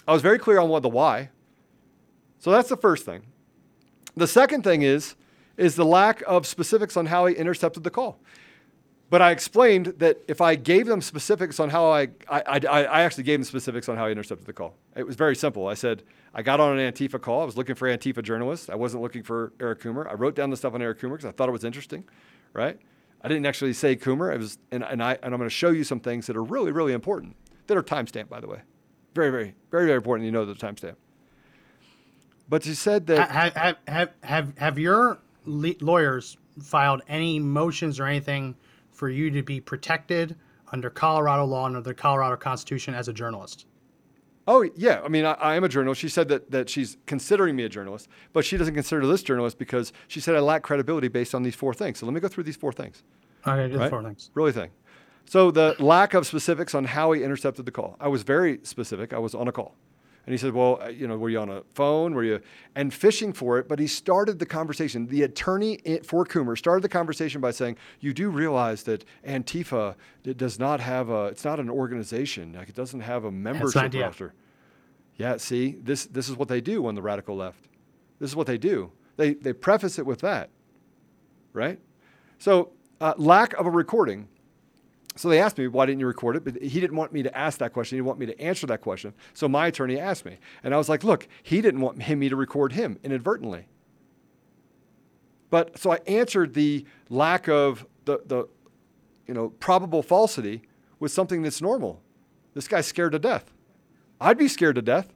I was very clear on what the why. So that's the first thing. The second thing is, is the lack of specifics on how he intercepted the call. But I explained that if I gave them specifics on how I, I, I, I actually gave them specifics on how I intercepted the call. It was very simple. I said, I got on an Antifa call. I was looking for Antifa journalists. I wasn't looking for Eric Coomer. I wrote down the stuff on Eric Coomer because I thought it was interesting, right? I didn't actually say Coomer. It was, and, and, I, and I'm going to show you some things that are really, really important, that are timestamped, by the way. Very, very, very, very important. You know the timestamp. But you said that... Have, have, have, have your le- lawyers filed any motions or anything for you to be protected under Colorado law and under the Colorado Constitution as a journalist? Oh, yeah. I mean, I, I am a journalist. She said that that she's considering me a journalist, but she doesn't consider this journalist because she said I lack credibility based on these four things. So let me go through these four things. Okay, do right? the four things. Really thing. So the lack of specifics on how he intercepted the call. I was very specific. I was on a call. And he said, well, you know, were you on a phone? Were you? And fishing for it. But he started the conversation. The attorney for Coomer started the conversation by saying, you do realize that Antifa it does not have a, it's not an organization. Like it doesn't have a membership roster. Yeah, see, this this is what they do on the radical left. This is what they do. They, they preface it with that, right? So uh, lack of a recording. So they asked me, why didn't you record it? But he didn't want me to ask that question. He didn't want me to answer that question. So my attorney asked me. And I was like, look, he didn't want him, me to record him inadvertently. But so I answered the lack of the, the you know, probable falsity with something that's normal. This guy's scared to death. I'd be scared to death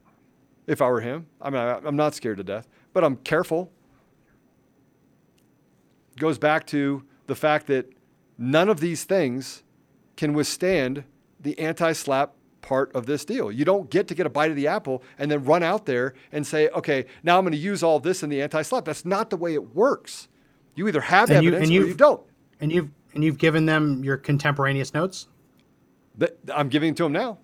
if I were him. I mean, I, I'm not scared to death, but I'm careful. It goes back to the fact that none of these things can withstand the anti-slap part of this deal. You don't get to get a bite of the apple and then run out there and say, okay, now I'm going to use all this in the anti-slap. That's not the way it works. You either have and evidence you, or you don't. And you've and you've given them your contemporaneous notes? But I'm giving it to them now.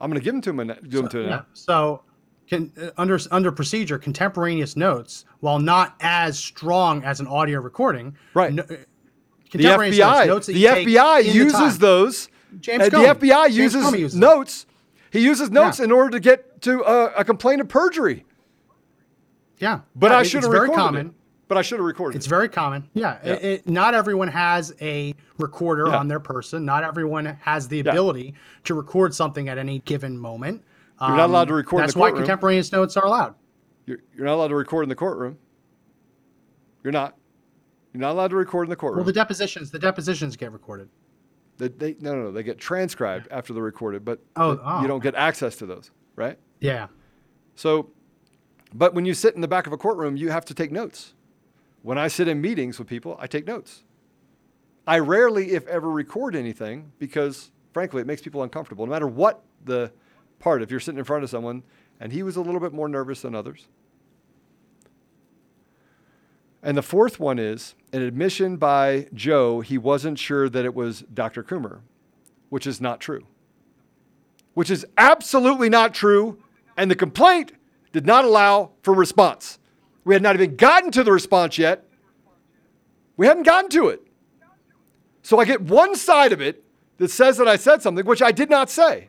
I'm going to give them to them, and, give so, them to them yeah. now. So can, under, under procedure, contemporaneous notes, while not as strong as an audio recording, right? No, The F B I, notes, notes the F B I uses the those. James the F B I uses, James uses notes. He uses notes yeah. in order to get to a, a complaint of perjury. Yeah, but yeah, I should have recorded. Common. It. But I should have recorded. It's it. very common. Yeah, yeah. It, it, not everyone has a recorder yeah. on their person. Not everyone has the ability yeah. to record something at any given moment. Um, you're not allowed to record. That's in the why courtroom. Contemporaneous notes are allowed. You're, you're not allowed to record in the courtroom. You're not. You're not allowed to record in the courtroom. Well, the depositions, the depositions get recorded. They, they, no, no, no. They get transcribed after they're recorded, but oh, oh. you don't get access to those, right? Yeah. So, but when you sit in the back of a courtroom, you have to take notes. When I sit in meetings with people, I take notes. I rarely, if ever, record anything because, frankly, it makes people uncomfortable. No matter what the part, if you're sitting in front of someone, and he was a little bit more nervous than others. And the fourth one is an admission by Joe he wasn't sure that it was Doctor Coomer, which is not true. Which is absolutely not true, and the complaint did not allow for response. We had not even gotten to the response yet. We hadn't gotten to it. So I get one side of it that says that I said something, which I did not say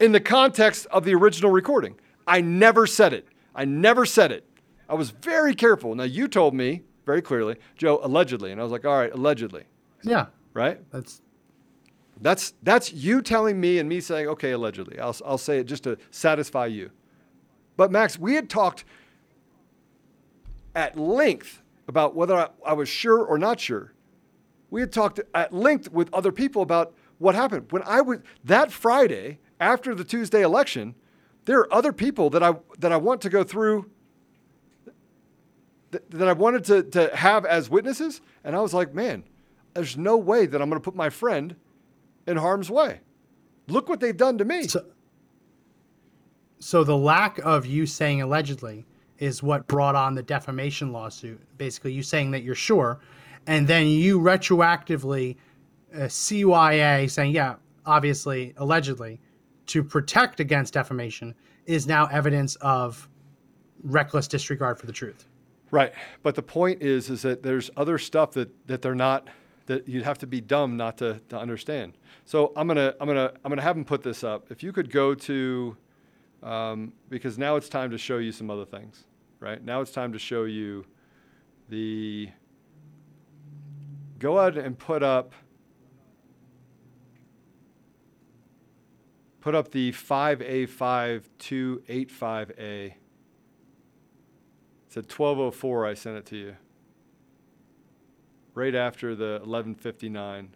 in the context of the original recording. I never said it. I never said it. I was very careful. Now, you told me very clearly, Joe, allegedly. And I was like, all right, allegedly. Yeah. Right? That's That's that's you telling me and me saying, okay, allegedly. I'll, I'll say it just to satisfy you. But Max, we had talked at length about whether I, I was sure or not sure. We had talked at length with other people about what happened. When I was, that Friday after the Tuesday election, there are other people that I that I want to go through th- that I wanted to, to have as witnesses. And I was like, man, there's no way that I'm going to put my friend in harm's way. Look what they've done to me. So, so the lack of you saying allegedly is what brought on the defamation lawsuit. Basically, you saying that you're sure, and then you retroactively uh, C Y A saying, yeah, obviously, allegedly, to protect against defamation is now evidence of reckless disregard for the truth. Right. But the point is, is that there's other stuff that, that they're not, that you'd have to be dumb not to, to understand. So I'm going to, I'm going to, I'm going to have them put this up. If you could go to, um, because now it's time to show you some other things, right? Now it's time to show you the, go ahead and put up, put up the five A five two eight five A. It said twelve oh four, I sent it to you. Right after the eleven fifty-nine.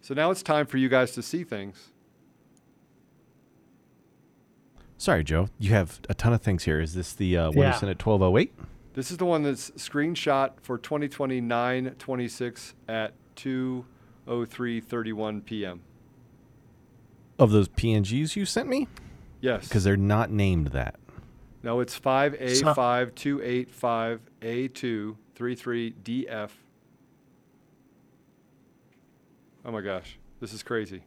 So now it's time for you guys to see things. Sorry, Joe. You have a ton of things here. Is this the uh, one yeah. you sent at twelve oh eight? This is the one that's screenshot for twenty twenty-nine twenty-six at two oh three thirty-one p.m. Of those P N Gs you sent me? Yes. Because they're not named that. No, it's five A five two eight five A two three three D F. Oh my gosh, this is crazy.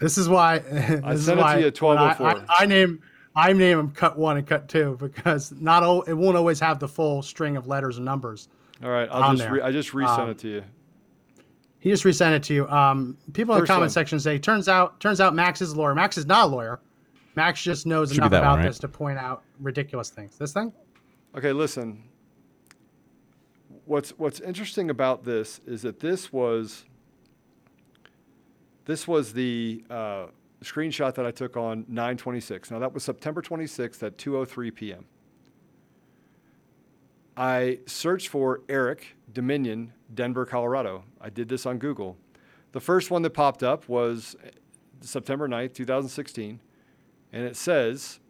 This is why this I sent it to you at twelve oh four. I, I, I name I name them cut one and cut two because not all, it won't always have the full string of letters and numbers. All right, I'll just re, I just resent um, it to you. He just resent it to you. Um, people in First the comment one. section say, "Turns out, turns out, Max is a lawyer." Max is not a lawyer. Max just knows Should enough about one, right? this to point out ridiculous things. This thing? Okay, listen. What's what's interesting about this is that this was this was the uh, screenshot that I took on nine twenty-six. Now that was September twenty-sixth at two oh three p.m. I searched for Eric Dominion, Denver, Colorado. I did this on Google. The first one that popped up was September ninth, twenty sixteen. And it says,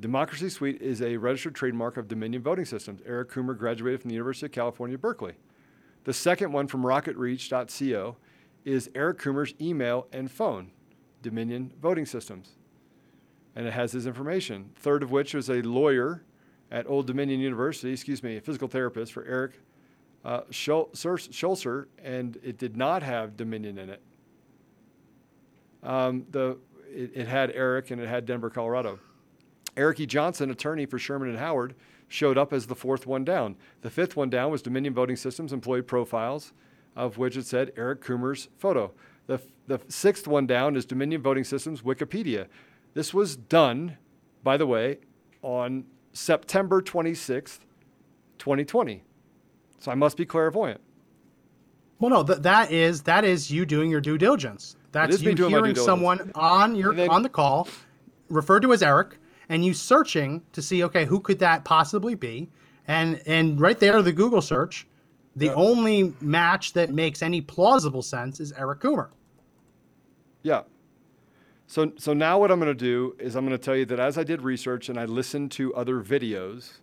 Democracy Suite is a registered trademark of Dominion Voting Systems. Eric Coomer graduated from the University of California, Berkeley. The second one from rocket reach dot co is Eric Coomer's email and phone, Dominion Voting Systems. And it has his information. Third of which was a lawyer at Old Dominion University, excuse me, a physical therapist for Eric uh, Schulzer, and it did not have Dominion in it. Um, the... It, it had Eric and it had Denver, Colorado. Eric E. Johnson, attorney for Sherman and Howard, showed up as the fourth one down. The fifth one down was Dominion Voting Systems employee profiles, of which it said Eric Coomer's photo. The, the sixth one down is Dominion Voting Systems Wikipedia. This was done, by the way, on September twenty-sixth, twenty twenty. So I must be clairvoyant. Well, no, th- that is that is you doing your due diligence. That's you hearing someone on your then, on the call, referred to as Eric, and you searching to see, okay, who could that possibly be? And and right there, the Google search, the uh, only match that makes any plausible sense is Eric Coomer. Yeah. So so now what I'm going to do is I'm going to tell you that as I did research and I listened to other videos,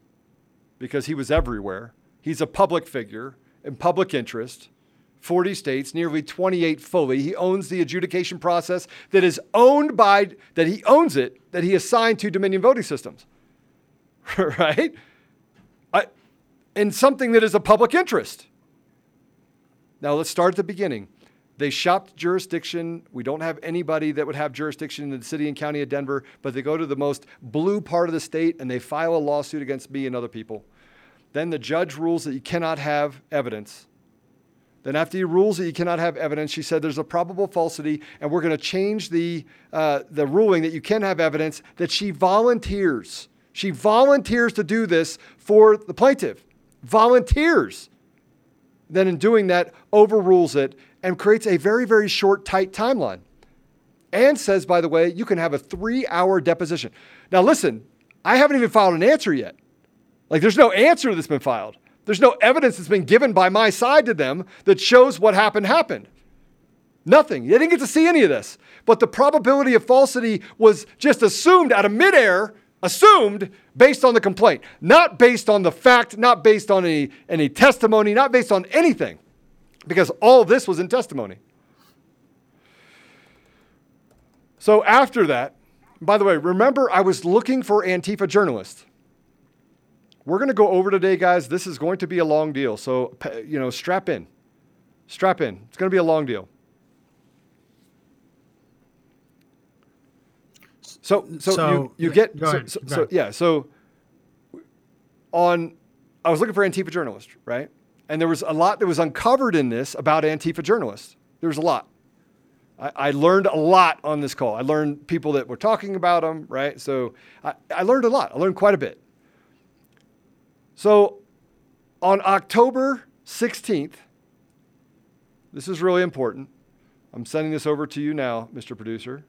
because he was everywhere. He's a public figure in public interest. forty states, nearly twenty-eight fully. He owns the adjudication process that is owned by, that he owns it, that he assigned to Dominion Voting Systems, right? I, and something that is a public interest. Now let's start at the beginning. They shopped jurisdiction. We don't have anybody that would have jurisdiction in the city and county of Denver, but they go to the most blue part of the state and they file a lawsuit against me and other people. Then the judge rules that you cannot have evidence. Then after he rules that you cannot have evidence, she said there's a probable falsity, and we're going to change the uh, the ruling that you can have evidence that she volunteers. She volunteers to do this for the plaintiff. Volunteers. then in doing that overrules it and creates a very, very short, tight timeline. And says, by the way, you can have a three-hour deposition. Now, listen, I haven't even filed an answer yet. Like, there's no answer that's been filed. There's no evidence that's been given by my side to them that shows what happened happened. Nothing. They didn't get to see any of this. But the probability of falsity was just assumed out of midair, assumed based on the complaint, not based on the fact, not based on any, any testimony, not based on anything, because all this was in testimony. So after that, by the way, remember I was looking for Antifa journalists. We're going to go over today, guys. This is going to be a long deal. So, you know, strap in, strap in. It's going to be a long deal. So, so, so you, you get, so, so, so yeah. So on, I was looking for Antifa journalists, right? And there was a lot that was uncovered in this about Antifa journalists. There was a lot. I, I learned a lot on this call. I learned people that were talking about them, right? So I, I learned a lot. I learned quite a bit. So on October sixteenth, this is really important. I'm sending this over to you now, Mister Producer.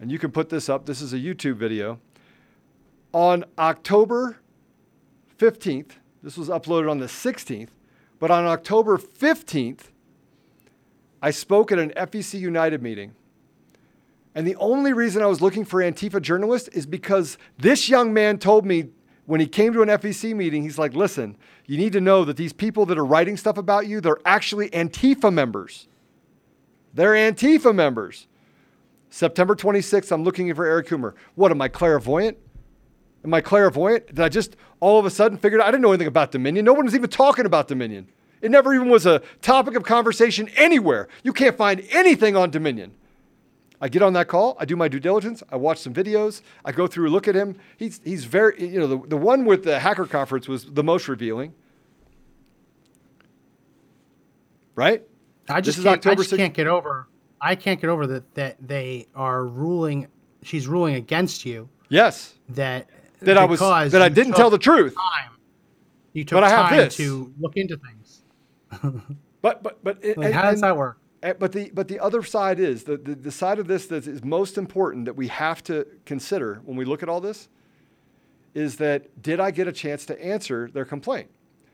And you can put this up. This is a YouTube video. On October fifteenth, this was uploaded on the sixteenth, but on October fifteenth, I spoke at an F E C United meeting. And the only reason I was looking for Antifa journalists is because this young man told me when he came to an F E C meeting, he's like, listen, you need to know that these people that are writing stuff about you, they're actually Antifa members. They're Antifa members. September twenty-sixth, I'm looking for Eric Coomer. What, am I clairvoyant? Am I clairvoyant? Did I just all of a sudden figure out? I didn't know anything about Dominion. No one was even talking about Dominion. It never even was a topic of conversation anywhere. You can't find anything on Dominion. I get on that call. I do my due diligence. I watch some videos. I go through, look at him. He's he's very, you know, the, the one with the hacker conference was the most revealing. Right? I just, can't, I just can't get over, I can't get over that, that they are ruling, she's ruling against you. Yes. That, that I was, that I didn't tell the truth. Time, you took time to look into things. but, but, but. It, like, and, how does that work? But the but the other side is, the, the, the side of this that is most important that we have to consider when we look at all this is that, did I get a chance to answer their complaint?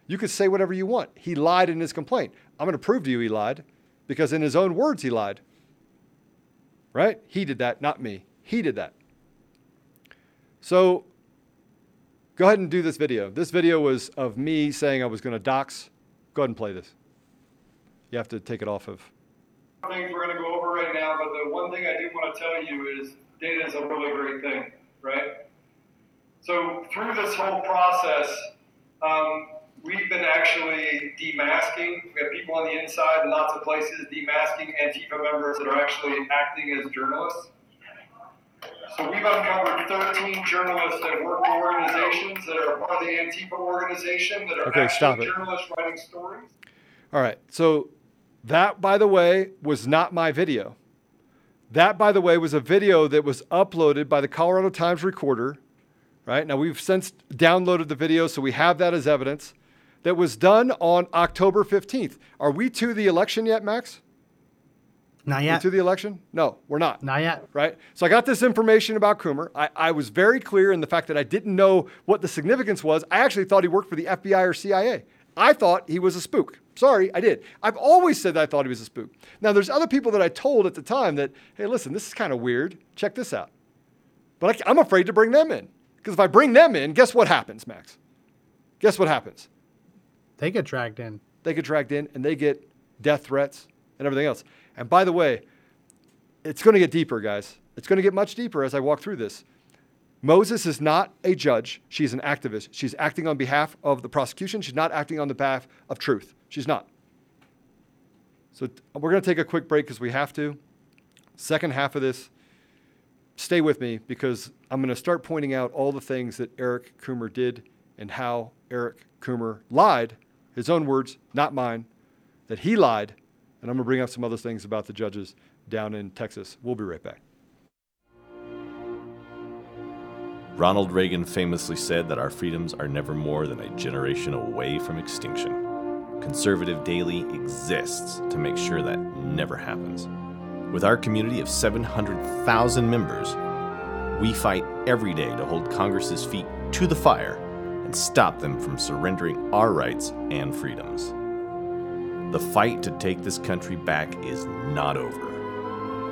You could say whatever you want. He lied in his complaint. I'm going to prove to you he lied, because in his own words, he lied. Right? He did that, not me. He did that. So go ahead and do this video. This video was of me saying I was going to dox. Go ahead and play this. You have to take it off of. Things we're going to go over right now, but the one thing I do want to tell you is data is a really great thing, right? So through this whole process, um, we've been actually demasking. We have people on the inside in lots of places demasking Antifa members that are actually acting as journalists. So we've uncovered thirteen journalists that work for organizations that are part of the Antifa organization that are okay, actually journalists writing stories. All right, so that, by the way, was not my video. That, by the way, was a video that was uploaded by the Colorado Times Recorder, right? Now, we've since downloaded the video, so we have that as evidence. That was done on October fifteenth. Are we to the election yet, Max? Not yet. Are we to the election? No, we're not. Not yet. Right? So I got this information about Coomer. I, I was very clear in the fact that I didn't know what the significance was. I actually thought he worked for the F B I or C I A. I thought he was a spook. Sorry, I did. I've always said that I thought he was a spook. Now, there's other people that I told at the time that, hey, listen, this is kind of weird. Check this out. But I, I'm afraid to bring them in. Because if I bring them in, guess what happens, Max? Guess what happens? They get dragged in. They get dragged in, and they get death threats and everything else. And by the way, it's going to get deeper, guys. It's going to get much deeper as I walk through this. Moses is not a judge. She's an activist. She's acting on behalf of the prosecution. She's not acting on the behalf of truth. She's not. So we're going to take a quick break because we have to. Second half of this, stay with me because I'm going to start pointing out all the things that Eric Coomer did and how Eric Coomer lied, his own words, not mine, that he lied. And I'm going to bring up some other things about the judges down in Texas. We'll be right back. Ronald Reagan famously said that our freedoms are never more than a generation away from extinction. Conservative Daily exists to make sure that never happens. With our community of seven hundred thousand members, we fight every day to hold Congress's feet to the fire and stop them from surrendering our rights and freedoms. The fight to take this country back is not over.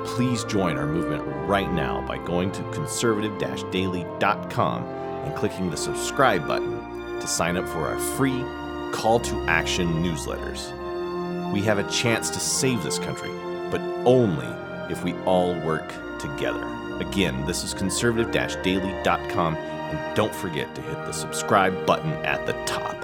Please join our movement right now by going to conservative daily dot com and clicking the subscribe button to sign up for our free call to action newsletters. We have a chance to save this country, but only if we all work together. Again, this is conservative dash daily dot com, and don't forget to hit the subscribe button at the top.